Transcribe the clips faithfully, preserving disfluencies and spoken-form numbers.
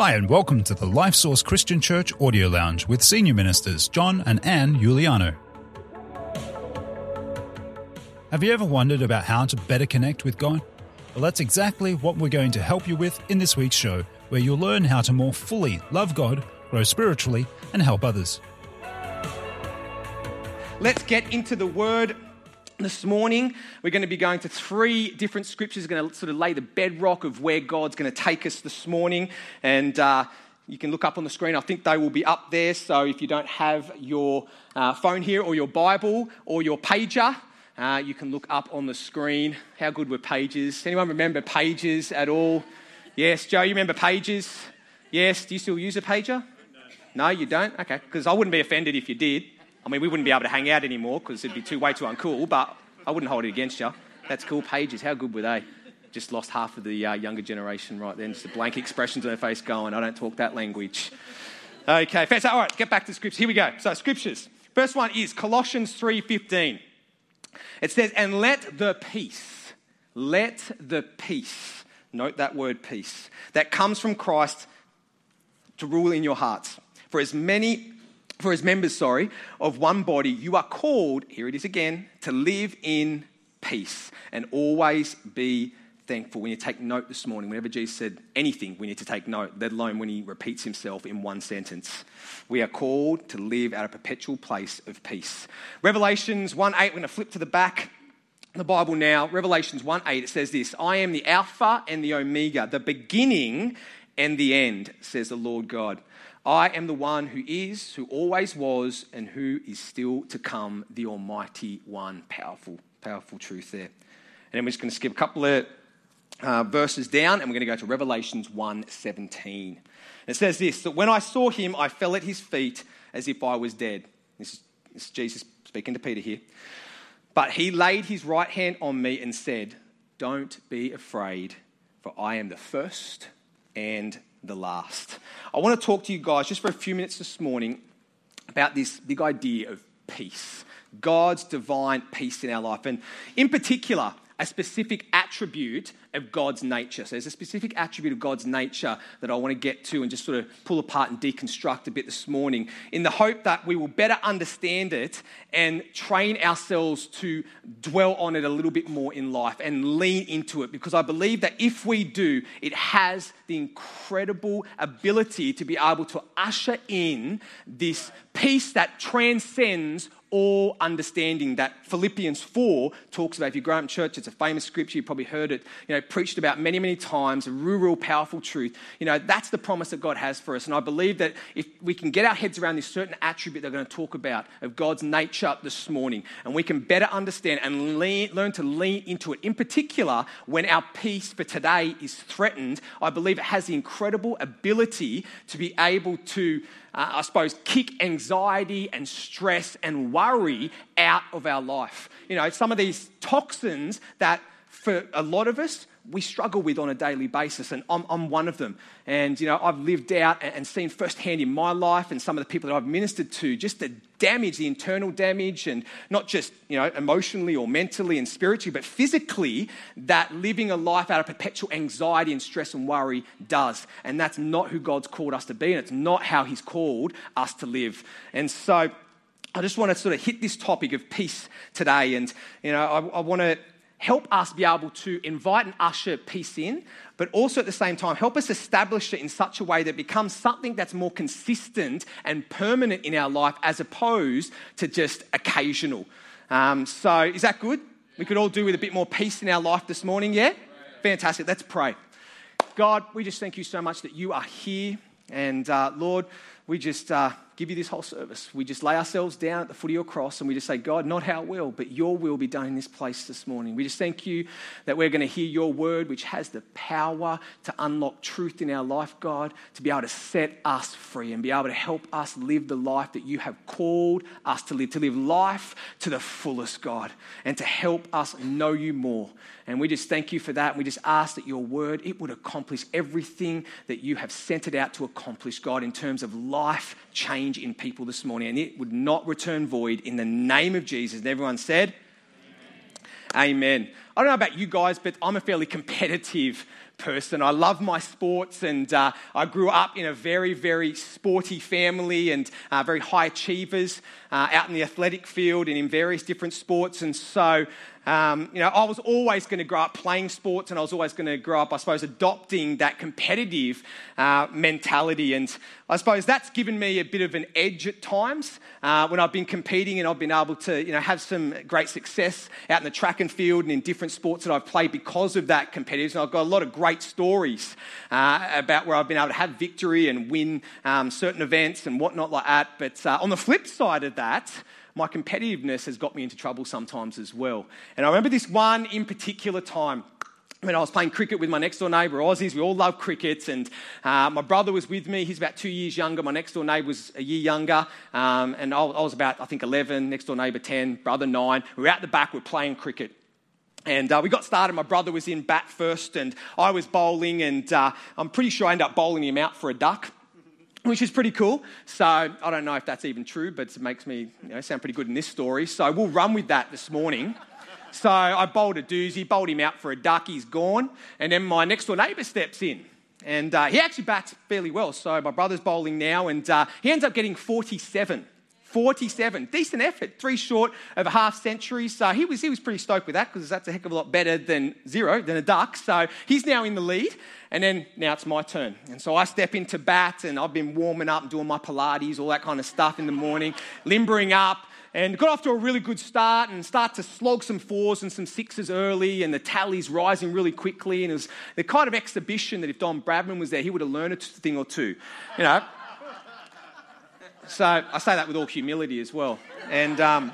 Hi, and welcome to the Life Source Christian Church Audio Lounge with Senior Ministers John and Anne Iuliano. Have you ever wondered about how to better connect with God? Well, that's exactly what we're going to help you with in this week's show, where you'll learn how to more fully love God, grow spiritually, and help others. Let's get into the Word. This morning, we're going to be going to three different scriptures. We're going to sort of lay the bedrock of where God's going to take us this morning. And uh, you can look up on the screen. I think they will be up there. So if you don't have your uh, phone here or your Bible or your pager, uh, you can look up on the screen. How good were pages? Anyone remember pages at all? Yes, Joe, you remember pages? Yes. Do you still use a pager? No, no you don't? Okay, because I wouldn't be offended if you did. I mean, we wouldn't be able to hang out anymore because it'd be too way too uncool, but I wouldn't hold it against you. That's cool. Pages, how good were they? Just lost half of the uh, younger generation right then. Just the blank expressions on their face going, I don't talk that language. Okay, fantastic. All right, get back to the scriptures. Here we go. So, scriptures. First one is Colossians three fifteen. It says, and let the peace, let the peace, note that word peace, that comes from Christ to rule in your hearts. For as many... For as members, sorry, of one body, you are called, here it is again, to live in peace and always be thankful. We need to take note this morning. Whenever Jesus said anything, we need to take note, let alone when he repeats himself in one sentence. We are called to live at a perpetual place of peace. Revelations one eight, we're going to flip to the back of the Bible now. Revelations one eight, it says this, I am the Alpha and the Omega, the beginning and the end, says the Lord God. I am the one who is, who always was, and who is still to come, the Almighty One. Powerful, powerful truth there. And then we're just going to skip a couple of uh, verses down, and we're going to go to Revelations one seventeen. And it says this, that when I saw him, I fell at his feet as if I was dead. This is, this is Jesus speaking to Peter here. But he laid his right hand on me and said, don't be afraid, for I am the first and the last. I want to talk to you guys just for a few minutes this morning about this big idea of peace, God's divine peace in our life, and in particular, a specific attribute of God's nature. So there's a specific attribute of God's nature that I want to get to and just sort of pull apart and deconstruct a bit this morning in the hope that we will better understand it and train ourselves to dwell on it a little bit more in life and lean into it, because I believe that if we do, it has the incredible ability to be able to usher in this peace that transcends all understanding that Philippians four talks about. If you grow up in church, it's a famous scripture. You've probably heard it, you know, preached about many, many times, a real, real powerful truth. You know, that's the promise that God has for us. And I believe that if we can get our heads around this certain attribute they're going to talk about of God's nature this morning, and we can better understand and lean, learn to lean into it, in particular, when our peace for today is threatened, I believe it has the incredible ability to be able to, Uh, I suppose, kick anxiety and stress and worry out of our life. You know, some of these toxins that for a lot of us, we struggle with on a daily basis, and I'm, I'm one of them. And, you know, I've lived out and seen firsthand in my life and some of the people that I've ministered to, just the damage, the internal damage, and not just, you know, emotionally or mentally and spiritually, but physically, that living a life out of perpetual anxiety and stress and worry does. And that's not who God's called us to be, and it's not how he's called us to live. And so I just want to sort of hit this topic of peace today. And, you know, I, I want to help us be able to invite and usher peace in, but also at the same time, help us establish it in such a way that it becomes something that's more consistent and permanent in our life as opposed to just occasional. Um, so is that good? We could all do with a bit more peace in our life this morning, yeah? Fantastic. Let's pray. God, we just thank you so much that you are here. And uh, Lord, we just uh, give you this whole service. We just lay ourselves down at the foot of your cross and we just say, God, not our will, but your will be done in this place this morning. We just thank you that we're going to hear your word, which has the power to unlock truth in our life, God, to be able to set us free and be able to help us live the life that you have called us to live, to live life to the fullest, God, and to help us know you more. And we just thank you for that. We just ask that your word, it would accomplish everything that you have sent it out to accomplish, God, in terms of life change in people this morning, and it would not return void in the name of Jesus. And everyone said, Amen. Amen. I don't know about you guys, but I'm a fairly competitive person. I love my sports, and uh, I grew up in a very, very sporty family, and uh, very high achievers uh, out in the athletic field and in various different sports. And so, um, you know, I was always going to grow up playing sports, and I was always going to grow up, I suppose, adopting that competitive uh, mentality. And I suppose that's given me a bit of an edge at times uh, when I've been competing, and I've been able to, you know, have some great success out in the track and field and in different sports that I've played because of that competitiveness. And I've got a lot of great stories uh, about where I've been able to have victory and win um, certain events and whatnot like that. But uh, on the flip side of that, my competitiveness has got me into trouble sometimes as well. And I remember this one in particular time when I was playing cricket with my next-door neighbour, Aussies. We all love cricket, and uh, my brother was with me. He's about two years younger. My next-door neighbour was a year younger, um, and I was about, I think, eleven, next-door neighbour ten, brother nine. We were out the back, we were playing cricket. And uh, we got started. My brother was in bat first, and I was bowling, and uh, I'm pretty sure I ended up bowling him out for a duck, which is pretty cool. So I don't know if that's even true, but it makes me, you know, sound pretty good in this story. So we'll run with that this morning. So I bowled a doozy, bowled him out for a duck, he's gone. And then my next door neighbour steps in, and uh, he actually bats fairly well. So my brother's bowling now, and uh, he ends up getting forty-seven. forty-seven, decent effort, three short of a half century. So he was he was pretty stoked with that, because that's a heck of a lot better than zero, than a duck. So he's now in the lead, and then now it's my turn. And so I step into bat, and I've been warming up and doing my Pilates, all that kind of stuff in the morning, limbering up, and got off to a really good start and start to slog some fours and some sixes early, and the tally's rising really quickly. And it was the kind of exhibition that if Don Bradman was there, he would have learned a thing or two, you know. So I say that with all humility as well. And um,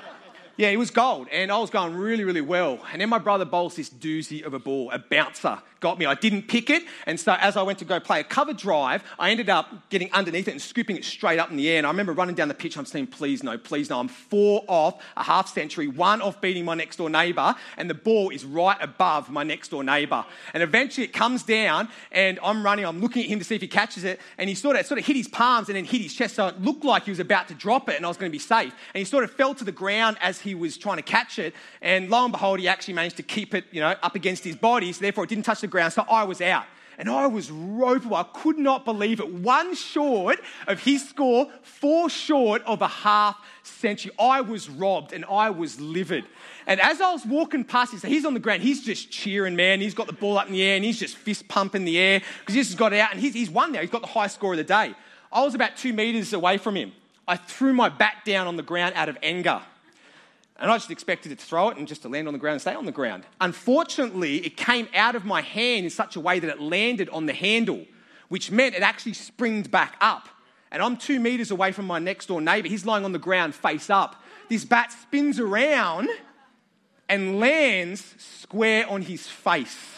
yeah, it was gold. And I was going really, really well. And then my brother bowls this doozy of a ball, a bouncer. Got me. I didn't pick it. And so as I went to go play a cover drive, I ended up getting underneath it and scooping it straight up in the air. And I remember running down the pitch. I'm saying, please no, please no. I'm four off a half century, one off beating my next door neighbour. And the ball is right above my next door neighbour. And eventually it comes down, and I'm running. I'm looking at him to see if he catches it. And he sort of, sort of hit his palms and then hit his chest. So it looked like he was about to drop it and I was going to be safe. And he sort of fell to the ground as he was trying to catch it. And lo and behold, he actually managed to keep it, you know, up against his body. So therefore it didn't touch the ground, so I was out. And I was ropeable. I could not believe it. One short of his score, four short of a half century. I was robbed, and I was livid. And as I was walking past him, so he's on the ground, he's just cheering, man. He's got the ball up in the air, and he's just fist pumping the air, because he's just got it out, and he's, he's won now. He's got the highest score of the day. I was about two metres away from him. I threw my bat down on the ground out of anger. And I just expected it to throw it and just to land on the ground and stay on the ground. Unfortunately, it came out of my hand in such a way that it landed on the handle, which meant it actually springed back up. And I'm two metres away from my next door neighbour. He's lying on the ground face up. This bat spins around and lands square on his face.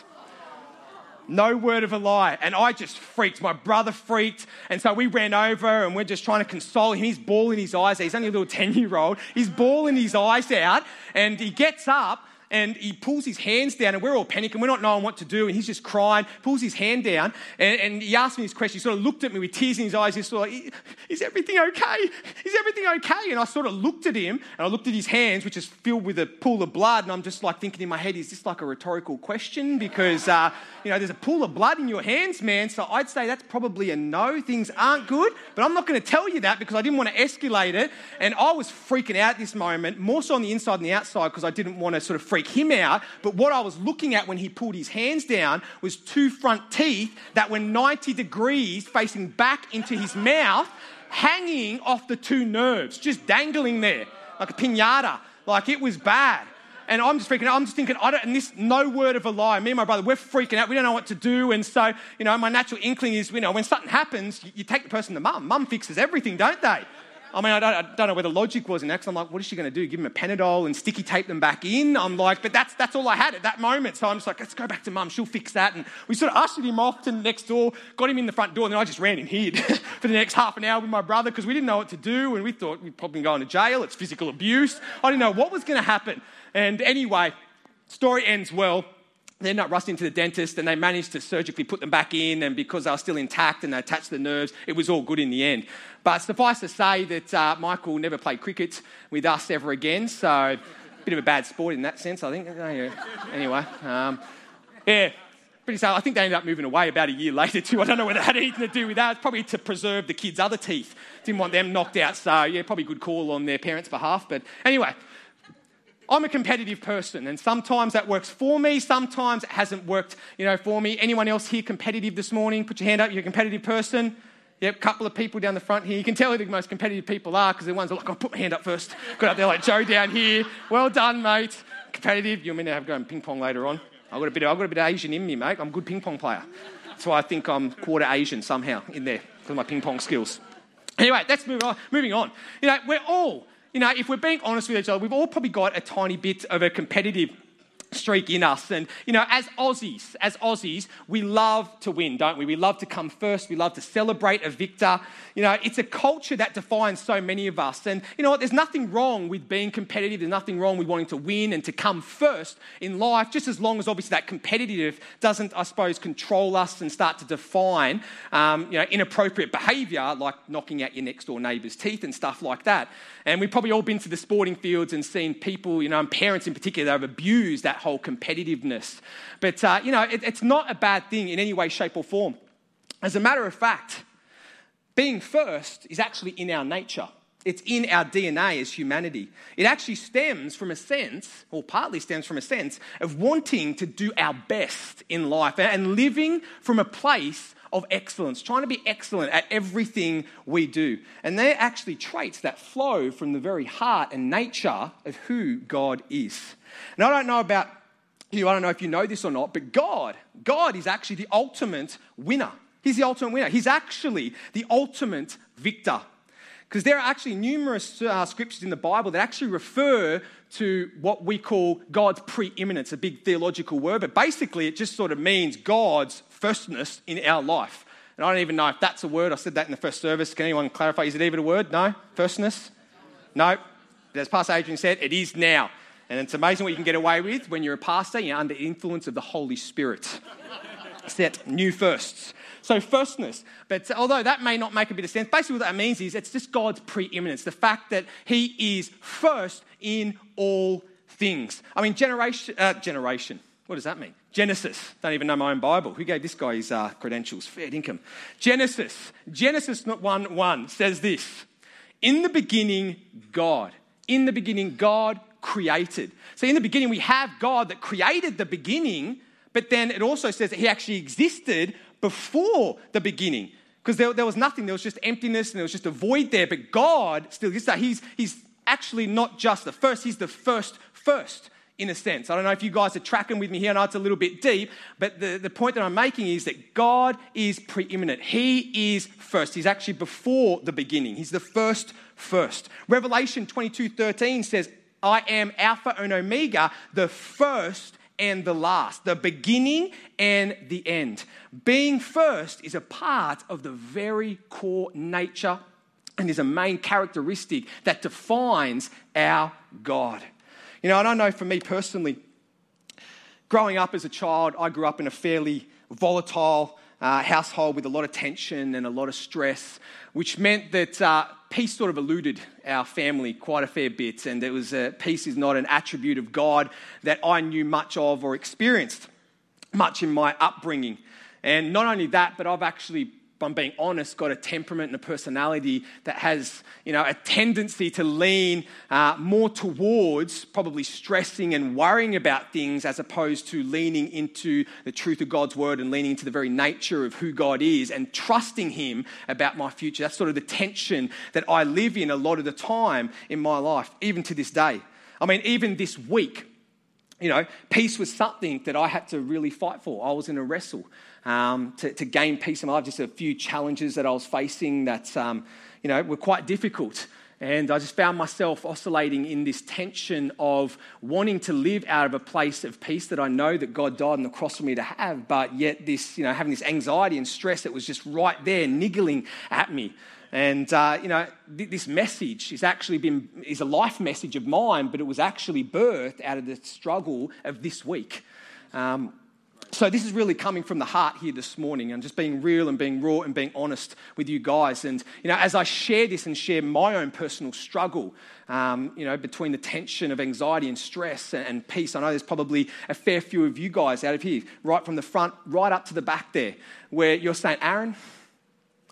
No word of a lie. And I just freaked. My brother freaked. And so we ran over, and we're just trying to console him. He's bawling his eyes out. He's only a little ten-year-old. He's bawling his eyes out. And he gets up and he pulls his hands down, and we're all panicking. We're not knowing what to do. And he's just crying, pulls his hand down, and, and he asked me this question. He sort of looked at me with tears in his eyes. He's sort of like, is everything okay? Is everything okay? And I sort of looked at him, and I looked at his hands, which is filled with a pool of blood. And I'm just like thinking in my head, is this like a rhetorical question? Because, uh, you know, there's a pool of blood in your hands, man. So I'd say that's probably a no. Things aren't good. But I'm not going to tell you that, because I didn't want to escalate it. And I was freaking out at this moment, more so on the inside than the outside, because I didn't want to sort of freak him out. But what I was looking at when he pulled his hands down was two front teeth that were ninety degrees facing back into his mouth, hanging off the two nerves, just dangling there like a piñata. Like, it was bad. And I'm just freaking out. I'm just thinking, I don't, and this, no word of a lie. Me and my brother, we're freaking out. We don't know what to do. And so, you know, my natural inkling is, you know, when something happens, you, you take the person to mum. Mum fixes everything, don't they? I mean, I don't, I don't know where the logic was in that, because I'm like, what is she going to do? Give him a Panadol and sticky tape them back in? I'm like, but that's that's all I had at that moment. So I'm just like, let's go back to mum. She'll fix that. And we sort of ushered him off to the next door, got him in the front door, and then I just ran and hid for the next half an hour with my brother, because we didn't know what to do, and we thought we'd probably go into jail. It's physical abuse. I didn't know what was going to happen. And anyway, story ends well. They ended up rushing to the dentist, and they managed to surgically put them back in, and because they were still intact and they attached the nerves, it was all good in the end. But suffice to say that uh, Michael never played cricket with us ever again, so a bit of a bad sport in that sense, I think. Anyway, um, yeah, British Isles, I think they ended up moving away about a year later too. I don't know whether it had anything to do with that. It's probably to preserve the kids' other teeth. Didn't want them knocked out. So yeah, probably good call on their parents' behalf. But anyway, I'm a competitive person, and sometimes that works for me. Sometimes it hasn't worked, you know, for me. Anyone else here competitive this morning? Put your hand up. You're a competitive person. Yep, a couple of people down the front here. You can tell who the most competitive people are because they're ones that are like, I'll put my hand up first. Got up there like Joe down here. Well done, mate. Competitive. You'll mean to have a go in ping pong later on. I've got a bit of, I've got a bit of Asian in me, mate. I'm a good ping pong player. That's why I think I'm quarter Asian somehow in there because of my ping pong skills. Anyway, that's moving on. Moving on. You know, we're all, you know, if we're being honest with each other, we've all probably got a tiny bit of a competitive streak in us. And, you know, as Aussies, as Aussies, we love to win, don't we? We love to come first. We love to celebrate a victor. You know, it's a culture that defines so many of us. And you know what? There's nothing wrong with being competitive. There's nothing wrong with wanting to win and to come first in life, just as long as obviously that competitive doesn't, I suppose, control us and start to define, um, you know, inappropriate behaviour like knocking out your next door neighbour's teeth and stuff like that. And we've probably all been to the sporting fields and seen people, you know, and parents in particular, that have abused that whole competitiveness. But, uh, you know, it, it's not a bad thing in any way, shape or form. As a matter of fact, being first is actually in our nature. It's in our D N A as humanity. It actually stems from a sense, or partly stems from a sense, of wanting to do our best in life and living from a place of excellence, trying to be excellent at everything we do. And they're actually traits that flow from the very heart and nature of who God is. And I don't know about you, I don't know if you know this or not, but God, God is actually the ultimate winner. He's the ultimate winner. He's actually the ultimate victor. Because there are actually numerous uh, scriptures in the Bible that actually refer to what we call God's preeminence, a big theological word, but basically it just sort of means God's firstness in our life. And I don't even know if that's a word. I said that in the first service. Can anyone clarify? Is it even a word? No? Firstness? No. But as Pastor Adrian said, it is now. And it's amazing what you can get away with when you're a pastor, you're under the influence of the Holy Spirit. Set new firsts. So firstness, but although that may not make a bit of sense, basically what that means is it's just God's preeminence, the fact that he is first in all things. I mean, generation, uh, generation. What does that mean? Genesis. Don't even know my own Bible. Who gave this guy his uh, credentials? Fair income. Genesis. Genesis one one says this. In the beginning, God. In the beginning, God created. So in the beginning, we have God that created the beginning, but then it also says that he actually existed before the beginning, because there, there was nothing, there was just emptiness and there was just a void there, but God still exists. He's, he's actually not just the first, he's the first first in a sense. I don't know if you guys are tracking with me here, I know it's a little bit deep, but the, the point that I'm making is that God is preeminent. He is first. He's actually before the beginning. He's the first first. Revelation twenty-two thirteen says, I am Alpha and Omega, the first and the last, the beginning and the end. Being first is a part of the very core nature and is a main characteristic that defines our God. You know, and I know for me personally, growing up as a child, I grew up in a fairly volatile uh, household with a lot of tension and a lot of stress, which meant that uh, peace sort of eluded our family quite a fair bit, and it was uh, peace is not an attribute of God that I knew much of or experienced much in my upbringing. And not only that, but I've actually, if I'm being honest, got a temperament and a personality that has, you know, a tendency to lean uh, more towards probably stressing and worrying about things as opposed to leaning into the truth of God's word and leaning into the very nature of who God is and trusting him about my future. That's sort of the tension that I live in a lot of the time in my life, even to this day. I mean, even this week, you know, peace was something that I had to really fight for. I was in a wrestle um, to, to gain peace in my life. Just a few challenges that I was facing that, um, you know, were quite difficult. And I just found myself oscillating in this tension of wanting to live out of a place of peace that I know that God died on the cross for me to have, but yet this, you know, having this anxiety and stress that was just right there niggling at me. And, uh, you know, th- this message is actually been, is a life message of mine, but it was actually birthed out of the struggle of this week. Um, So this is really coming from the heart here this morning, and just being real and being raw and being honest with you guys. And, you know, as I share this and share my own personal struggle, um, you know, between the tension of anxiety and stress and, and peace, I know there's probably a fair few of you guys out of here, right from the front, right up to the back there, where you're saying, Aaron,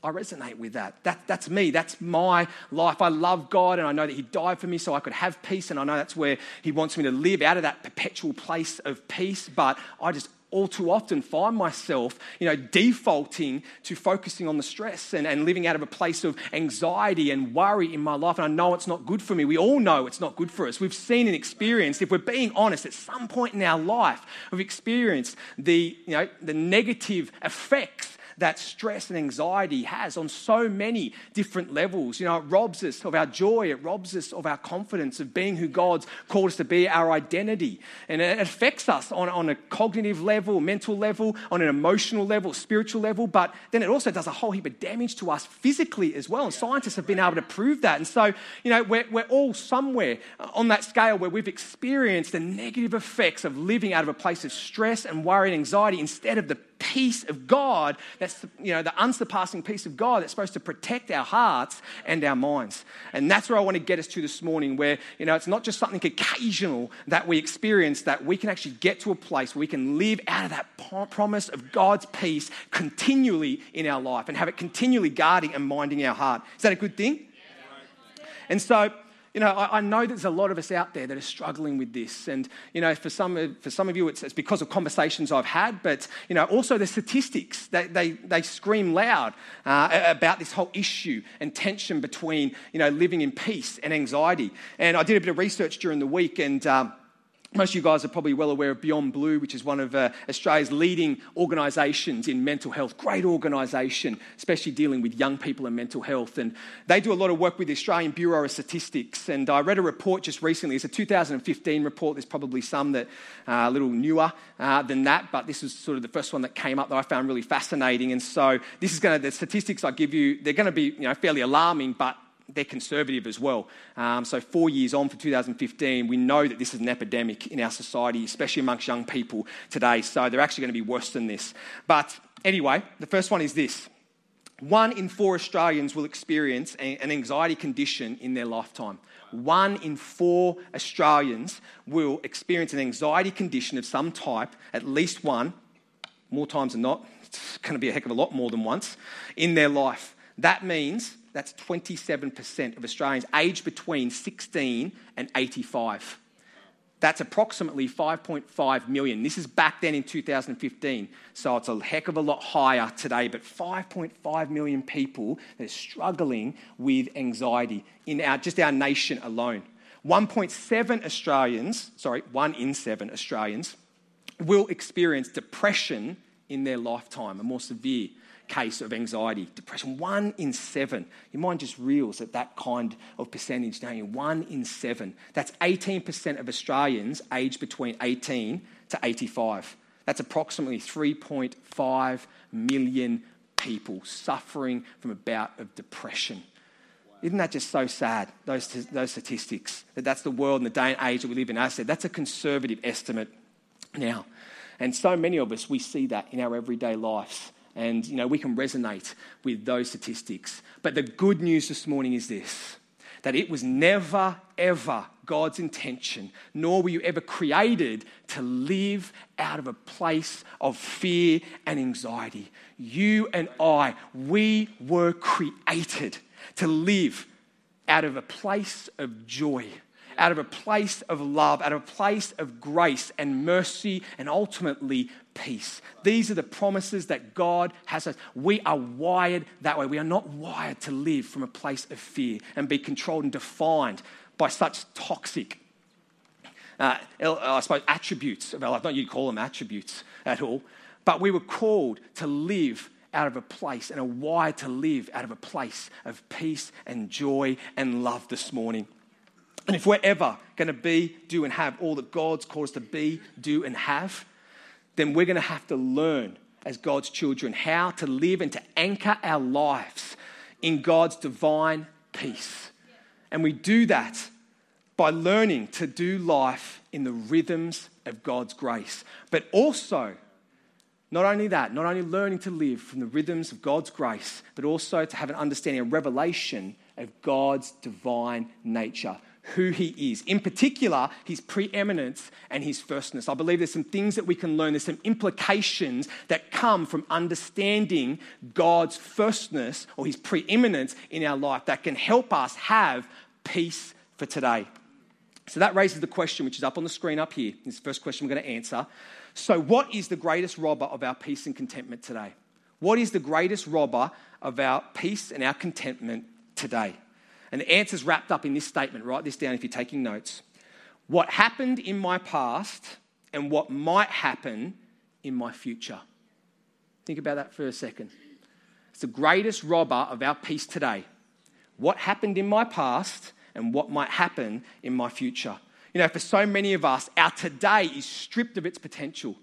I resonate with that. that. That's me. That's my life. I love God, and I know that he died for me so I could have peace, and I know that's where he wants me to live, out of that perpetual place of peace, but I just all too often find myself, you know, defaulting to focusing on the stress and, and living out of a place of anxiety and worry in my life. And I know it's not good for me. We all know it's not good for us. We've seen and experienced, if we're being honest, at some point in our life, we've experienced the, you know, the negative effects that stress and anxiety has on so many different levels. You know, it robs us of our joy. It robs us of our confidence, of being who God's called us to be, our identity. And it affects us on, on a cognitive level, mental level, on an emotional level, spiritual level. But then it also does a whole heap of damage to us physically as well. And scientists have been able to prove that. And so, you know, we're, we're all somewhere on that scale where we've experienced the negative effects of living out of a place of stress and worry and anxiety instead of the peace of God, that's, you know, the unsurpassing peace of God that's supposed to protect our hearts and our minds. And that's where I want to get us to this morning, where, you know, it's not just something occasional that we experience, that we can actually get to a place where we can live out of that promise of God's peace continually in our life and have it continually guarding and minding our heart. Is that a good thing? Yeah. And so, you know, I, I know there's a lot of us out there that are struggling with this. And, you know, for some for some of you, it's, it's because of conversations I've had. But, you know, also the statistics, they they, they scream loud uh, about this whole issue and tension between, you know, living in peace and anxiety. And I did a bit of research during the week, and um, most of you guys are probably well aware of Beyond Blue, which is one of uh, Australia's leading organisations in mental health. Great organisation, especially dealing with young people and mental health. And they do a lot of work with the Australian Bureau of Statistics. And I read a report just recently. It's a two thousand fifteen report. There's probably some that are a little newer uh, than that, but this was sort of the first one that came up that I found really fascinating. And so this is going to, the statistics I give you, they're going to be, you know, fairly alarming, but they're conservative as well. Um, so four years on for two thousand fifteen, we know that this is an epidemic in our society, especially amongst young people today. So they're actually going to be worse than this. But anyway, the first one is this. One in four Australians will experience a, an anxiety condition in their lifetime. One in four Australians will experience an anxiety condition of some type, at least one, more times than not. It's going to be a heck of a lot more than once in their life. That means that's twenty-seven percent of Australians aged between sixteen and eighty-five. That's approximately five point five million. This is back then in two thousand fifteen. So it's a heck of a lot higher today, but five point five million people that are struggling with anxiety in our, just our nation alone. one point seven Australians, sorry, one in seven Australians will experience depression in their lifetime, a more severe case of anxiety, depression. One in seven. Your mind just reels at that kind of percentage, don't you? One in seven. That's eighteen percent of Australians aged between eighteen to eighty-five. That's approximately three point five million people suffering from a bout of depression. Isn't that just so sad, those, those statistics? That that's the world and the day and age that we live in. As I said, that's a conservative estimate now. And so many of us, we see that in our everyday lives. And, you know, we can resonate with those statistics. But the good news this morning is this, that it was never, ever God's intention, nor were you ever created to live out of a place of fear and anxiety. You and I, we were created to live out of a place of joy, out of a place of love, out of a place of grace and mercy and ultimately peace. These are the promises that God has us. We are wired that way. We are not wired to live from a place of fear and be controlled and defined by such toxic, uh, I suppose, attributes of our life. Not you call them attributes at all, but we were called to live out of a place and are wired to live out of a place of peace and joy and love this morning. And if we're ever going to be, do, and have all that God's called us to be, do, and have, then we're going to have to learn as God's children how to live and to anchor our lives in God's divine peace. And we do that by learning to do life in the rhythms of God's grace, but also Not only that, not only learning to live from the rhythms of God's grace, but also to have an understanding, a revelation of God's divine nature, who he is. In particular, his preeminence and his firstness. I believe there's some things that we can learn. There's some implications that come from understanding God's firstness or his preeminence in our life that can help us have peace for today. So that raises the question, which is up on the screen up here. This is the first question we're going to answer. So what is the greatest robber of our peace and contentment today? What is the greatest robber of our peace and our contentment today? And the answer's wrapped up in this statement. Write this down if you're taking notes. What happened in my past and what might happen in my future. Think about that for a second. It's the greatest robber of our peace today. What happened in my past and what might happen in my future. You know, for so many of us, our today is stripped of its potential.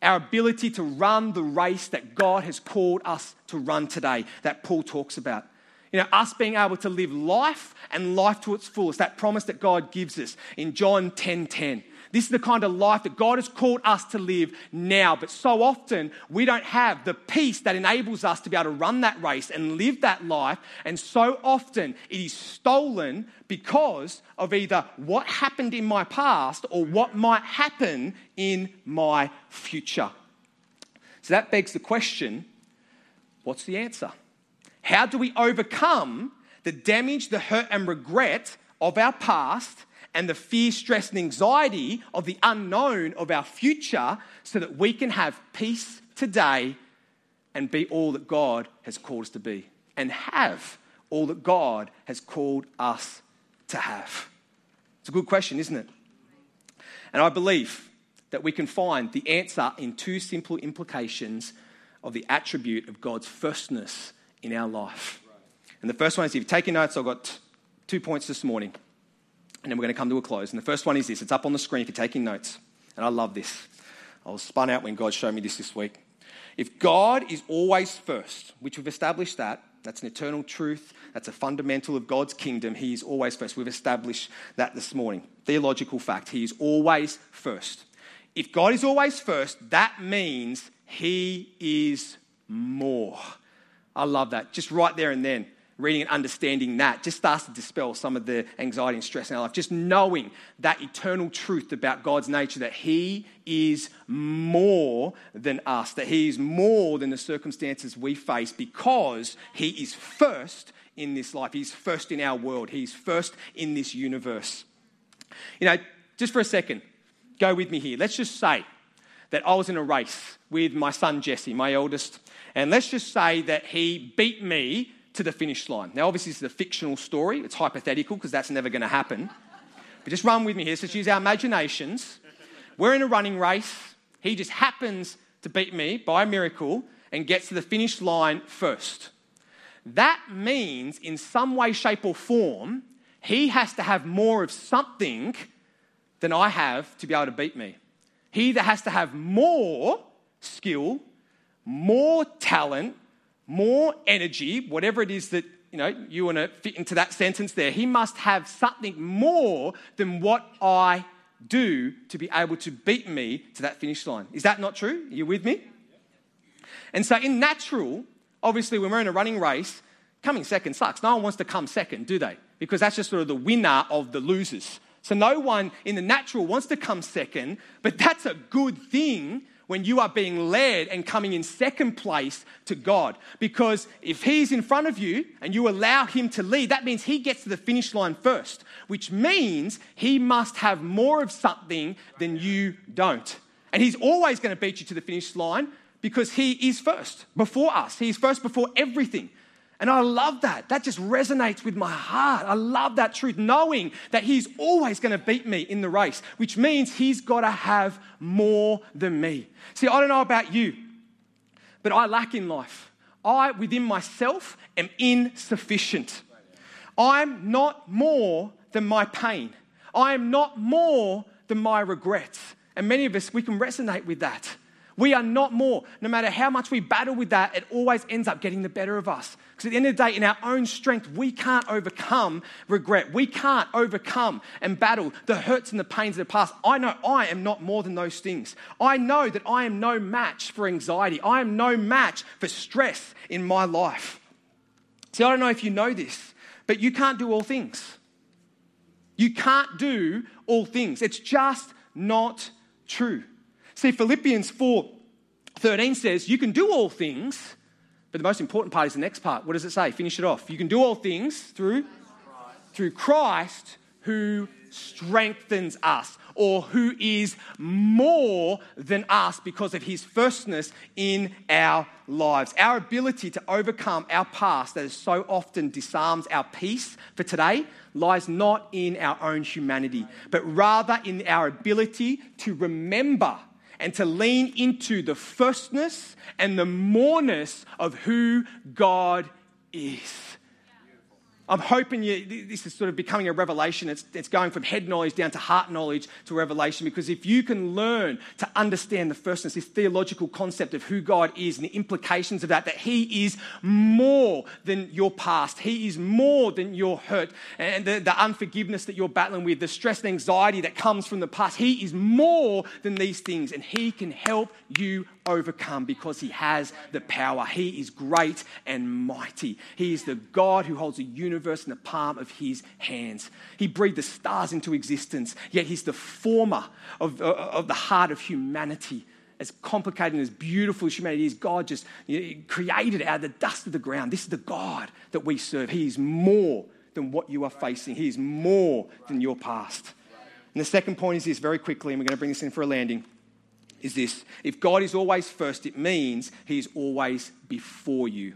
Our ability to run the race that God has called us to run today, that Paul talks about. You know, us being able to live life and life to its fullest, that promise that God gives us in John ten ten. This is the kind of life that God has called us to live now, but so often we don't have the peace that enables us to be able to run that race and live that life, and so often it is stolen because of either what happened in my past or what might happen in my future. So that begs the question, what's the answer? How do we overcome the damage, the hurt and regret of our past and the fear, stress, and anxiety of the unknown of our future so that we can have peace today and be all that God has called us to be and have all that God has called us to have? It's a good question, isn't it? And I believe that we can find the answer in two simple implications of the attribute of God's firstness in our life. And the first one is, if you're taking notes, I've got two points this morning. And then we're going to come to a close. And the first one is this. It's up on the screen if you're taking notes. And I love this. I was spun out when God showed me this this week. If God is always first, which we've established that, that's an eternal truth, that's a fundamental of God's kingdom, he is always first. We've established that this morning. Theological fact, he is always first. If God is always first, that means he is more. I love that. Just right there and then. Reading and understanding that just starts to dispel some of the anxiety and stress in our life. Just knowing that eternal truth about God's nature, that he is more than us, that he is more than the circumstances we face because he is first in this life. He's first in our world. He's first in this universe. You know, just for a second, go with me here. Let's just say that I was in a race with my son, Jesse, my eldest, and let's just say that he beat me to the finish line. Now, obviously, this is a fictional story. It's hypothetical because that's never going to happen. But just run with me here. So let's use our imaginations. We're in a running race. He just happens to beat me by a miracle and gets to the finish line first. That means in some way, shape or form, he has to have more of something than I have to be able to beat me. He either has to have more skill, more talent, more energy, whatever it is that, you know, you want to fit into that sentence there. He must have something more than what I do to be able to beat me to that finish line. Is that not true? Are you with me? And so in natural, obviously when we're in a running race, coming second sucks. No one wants to come second, do they? Because that's just sort of the winner of the losers. So no one in the natural wants to come second, but that's a good thing when you are being led and coming in second place to God. Because if he's in front of you and you allow him to lead, that means he gets to the finish line first, which means he must have more of something than you don't. And he's always going to beat you to the finish line because he is first before us. He's first before everything. And I love that. That just resonates with my heart. I love that truth, knowing that he's always going to beat me in the race, which means he's got to have more than me. See, I don't know about you, but I lack in life. I, within myself, am insufficient. I'm not more than my pain. I am not more than my regrets. And many of us, we can resonate with that. We are not more. No matter how much we battle with that, it always ends up getting the better of us. Because at the end of the day, in our own strength, we can't overcome regret. We can't overcome and battle the hurts and the pains of the past. I know I am not more than those things. I know that I am no match for anxiety. I am no match for stress in my life. See, I don't know if you know this, but you can't do all things. You can't do all things. It's just not true. See, Philippians four thirteen says you can do all things, but the most important part is the next part. What does it say? Finish it off. You can do all things through, through Christ who strengthens us, or who is more than us because of his firstness in our lives. Our ability to overcome our past that so often disarms our peace for today lies not in our own humanity, but rather in our ability to remember and to lean into the firstness and the moreness of who God is. I'm hoping you, this is sort of becoming a revelation. It's, it's going from head knowledge down to heart knowledge to revelation, because if you can learn to understand the firstness, this theological concept of who God is and the implications of that, that he is more than your past. He is more than your hurt and the, the unforgiveness that you're battling with, the stress and anxiety that comes from the past. He is more than these things, and he can help you overcome because he has the power. He is great and mighty. He is the God who holds the universe in the palm of his hands. He breathed the stars into existence, yet he's the former of, of the heart of humanity. As complicated and as beautiful as humanity is, God just created out of the dust of the ground. This is the God that we serve. He is more than what you are facing. He is more than your past. And the second point is this, very quickly, and we're going to bring this in for a landing. Is this: if God is always first, it means he is always before you.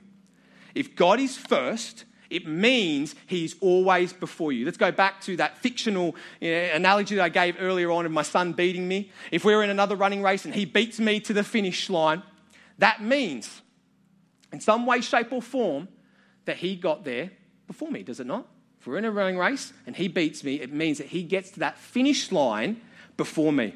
If God is first, it means he's always before you. Let's go back to that fictional you know, analogy that I gave earlier on of my son beating me. If we were in another running race and he beats me to the finish line, that means in some way, shape or form that he got there before me, does it not? If we're in a running race and he beats me, it means that he gets to that finish line before me.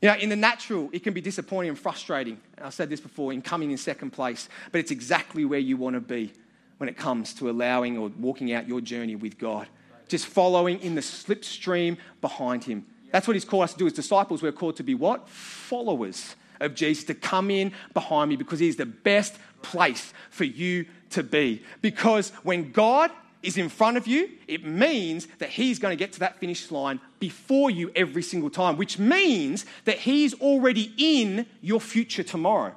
You know, in the natural, it can be disappointing and frustrating. I've said this before, in coming in second place, but it's exactly where you want to be when it comes to allowing or walking out your journey with God. Just following in the slipstream behind him. That's what he's called us to do as disciples. We're called to be what? Followers of Jesus, to come in behind me, because he's the best place for you to be. Because when God is in front of you, it means that he's going to get to that finish line before you every single time, which means that he's already in your future tomorrow.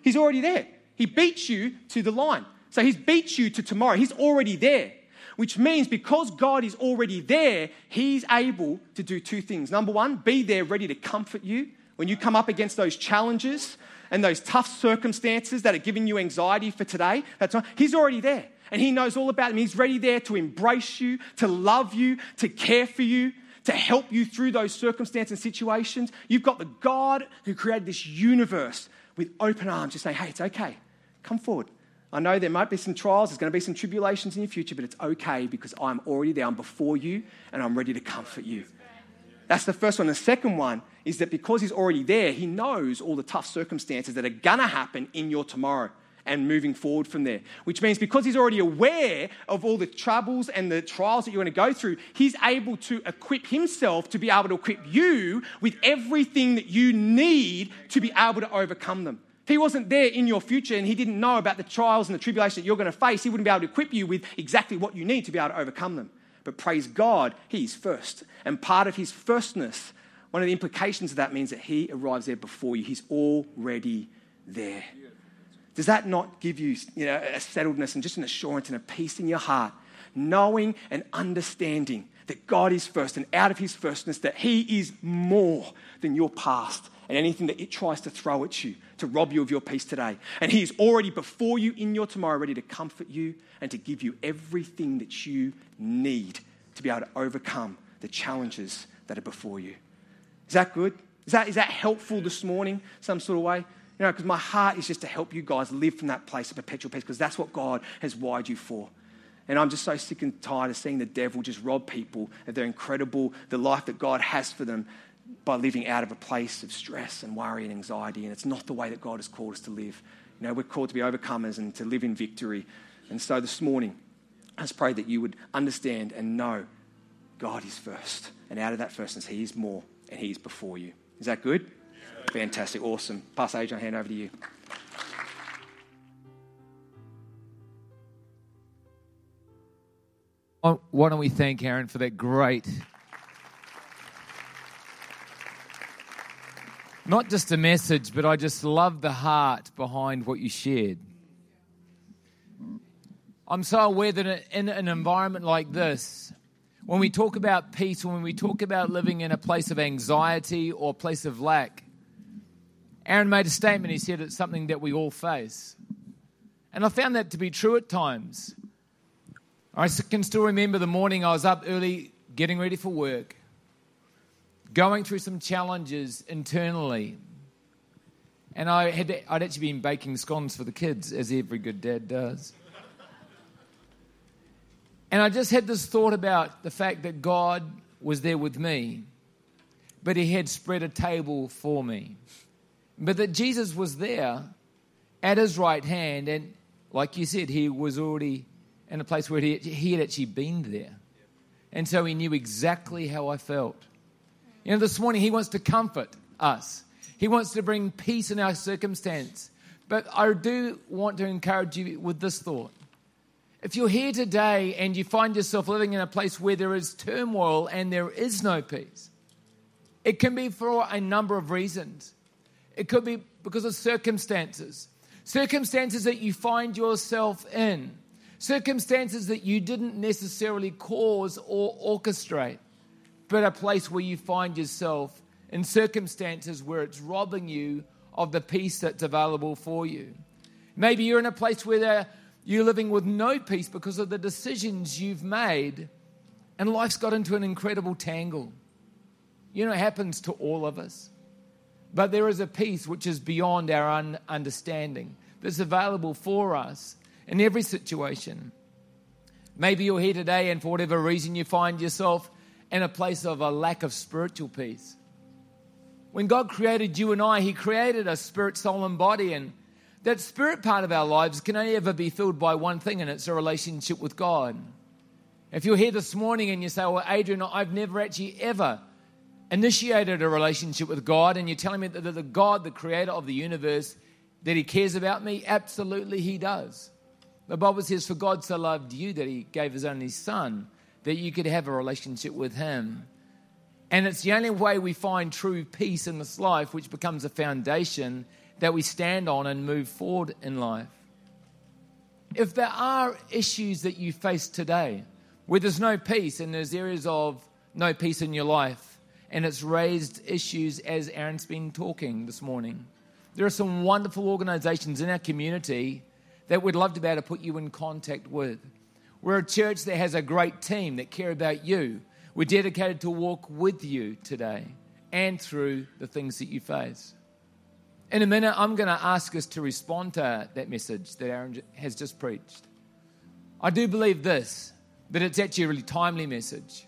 He's already there. He beats you to the line. So he's beat you to tomorrow. He's already there, which means because God is already there, he's able to do two things. Number one, be there ready to comfort you when you come up against those challenges and those tough circumstances that are giving you anxiety for today. That's not, he's already there. And he knows all about them. He's ready there to embrace you, to love you, to care for you, to help you through those circumstances and situations. You've got the God who created this universe with open arms to say, hey, it's okay. Come forward. I know there might be some trials. There's going to be some tribulations in your future, but it's okay because I'm already there. I'm before you and I'm ready to comfort you. That's the first one. The second one is that because he's already there, he knows all the tough circumstances that are going to happen in your tomorrow and moving forward from there, which means because he's already aware of all the troubles and the trials that you're going to go through, he's able to equip himself to be able to equip you with everything that you need to be able to overcome them. If he wasn't there in your future and he didn't know about the trials and the tribulation that you're going to face, he wouldn't be able to equip you with exactly what you need to be able to overcome them. But praise God, he's first. And part of his firstness, one of the implications of that means that he arrives there before you. He's already there. Does that not give you, you know, a settledness and just an assurance and a peace in your heart, knowing and understanding that God is first, and out of his firstness that he is more than your past and anything that it tries to throw at you to rob you of your peace today? And he is already before you in your tomorrow, ready to comfort you and to give you everything that you need to be able to overcome the challenges that are before you. Is that good? Is that, is that helpful this morning, some sort of way? You know, because my heart is just to help you guys live from that place of perpetual peace, because that's what God has wired you for. And I'm just so sick and tired of seeing the devil just rob people of their incredible, the life that God has for them, by living out of a place of stress and worry and anxiety, and it's not the way that God has called us to live. You know, we're called to be overcomers and to live in victory. And so this morning, I just pray that you would understand and know God is first, and out of that firstness, He is more, and He is before you. Is that good? Yeah. Fantastic, awesome. Pastor Adrian, I'll hand over to you. Why don't we thank Aaron for that great, not just a message, but I just love the heart behind what you shared. I'm so aware that in an environment like this, when we talk about peace, when we talk about living in a place of anxiety or a place of lack, Aaron made a statement. He said it's something that we all face. And I found that to be true at times. I can still remember the morning I was up early getting ready for work, going through some challenges internally. And I had to, I'd actually been baking scones for the kids, as every good dad does. And I just had this thought about the fact that God was there with me, but He had spread a table for me. But that Jesus was there at His right hand, and like you said, He was already in a place where He, he had actually been there. And so He knew exactly how I felt. You know, this morning He wants to comfort us. He wants to bring peace in our circumstance. But I do want to encourage you with this thought. If you're here today and you find yourself living in a place where there is turmoil and there is no peace, it can be for a number of reasons. It could be because of circumstances. Circumstances that you find yourself in. Circumstances that you didn't necessarily cause or orchestrate, but a place where you find yourself in circumstances where it's robbing you of the peace that's available for you. Maybe you're in a place where you're living with no peace because of the decisions you've made, and life's got into an incredible tangle. You know, it happens to all of us. But there is a peace which is beyond our un- understanding that's available for us in every situation. Maybe you're here today and for whatever reason you find yourself in a place of a lack of spiritual peace. When God created you and I, He created us spirit, soul, and body. And that spirit part of our lives can only ever be filled by one thing, and it's a relationship with God. If you're here this morning and you say, well, Adrian, I've never actually ever initiated a relationship with God, and you're telling me that the God, the creator of the universe, that He cares about me, absolutely He does. The Bible says, for God so loved you that He gave His only Son, that you could have a relationship with Him. And it's the only way we find true peace in this life, which becomes a foundation that we stand on and move forward in life. If there are issues that you face today where there's no peace, and there's areas of no peace in your life, and it's raised issues as Aaron's been talking this morning, there are some wonderful organizations in our community that we'd love to be able to put you in contact with. We're a church that has a great team that care about you. We're dedicated to walk with you today and through the things that you face. In a minute, I'm going to ask us to respond to that message that Aaron has just preached. I do believe this, that it's actually a really timely message.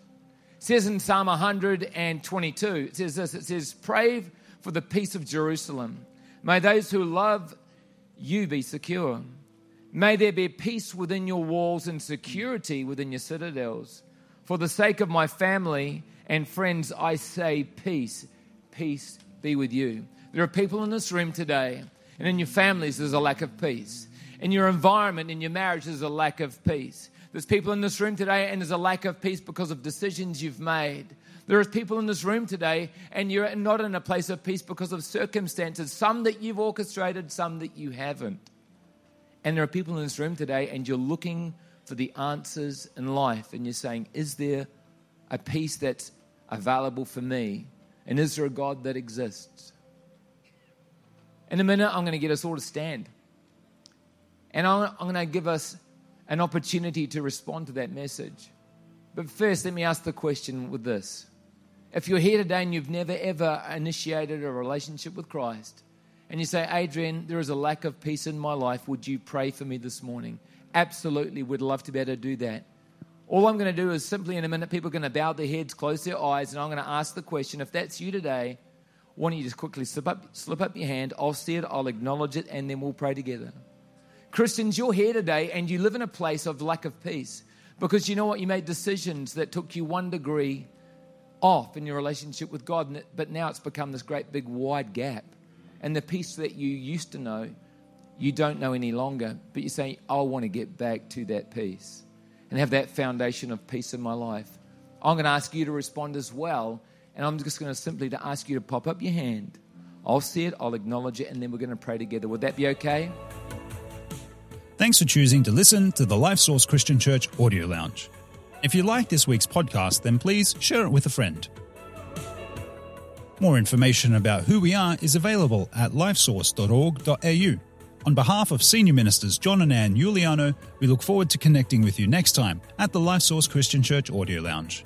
It says in Psalm one hundred twenty-two, it says this, it says, pray for the peace of Jerusalem. May those who love you be secure. May there be peace within your walls and security within your citadels. For the sake of my family and friends, I say peace. Peace be with you. There are people in this room today, and in your families there's a lack of peace. In your environment, in your marriage, there's a lack of peace. There's people in this room today and there's a lack of peace because of decisions you've made. There are people in this room today and you're not in a place of peace because of circumstances, some that you've orchestrated, some that you haven't. And there are people in this room today and you're looking for the answers in life and you're saying, is there a peace that's available for me? And is there a God that exists? In a minute, I'm going to get us all to stand. And I'm going to give us an opportunity to respond to that message. But first, let me ask the question with this. If you're here today and you've never ever initiated a relationship with Christ, and you say, Adrian, there is a lack of peace in my life. Would you pray for me this morning? Absolutely, we'd love to be able to do that. All I'm going to do is simply in a minute, people are going to bow their heads, close their eyes, and I'm going to ask the question, if that's you today, why don't you just quickly slip up, slip up your hand, I'll see it, I'll acknowledge it, and then we'll pray together. Christians, you're here today, and you live in a place of lack of peace, because you know what? You made decisions that took you one degree off in your relationship with God, but now it's become this great big wide gap, and the peace that you used to know, you don't know any longer, but you say, I want to get back to that peace and have that foundation of peace in my life. I'm going to ask you to respond as well, and I'm just going to simply to ask you to pop up your hand. I'll see it, I'll acknowledge it, and then we're going to pray together. Would that be okay? Thanks for choosing to listen to the Life Source Christian Church Audio Lounge. If you like this week's podcast, then please share it with a friend. More information about who we are is available at lifesource dot org dot a u. On behalf of Senior Ministers John and Anne Iuliano, we look forward to connecting with you next time at the Life Source Christian Church Audio Lounge.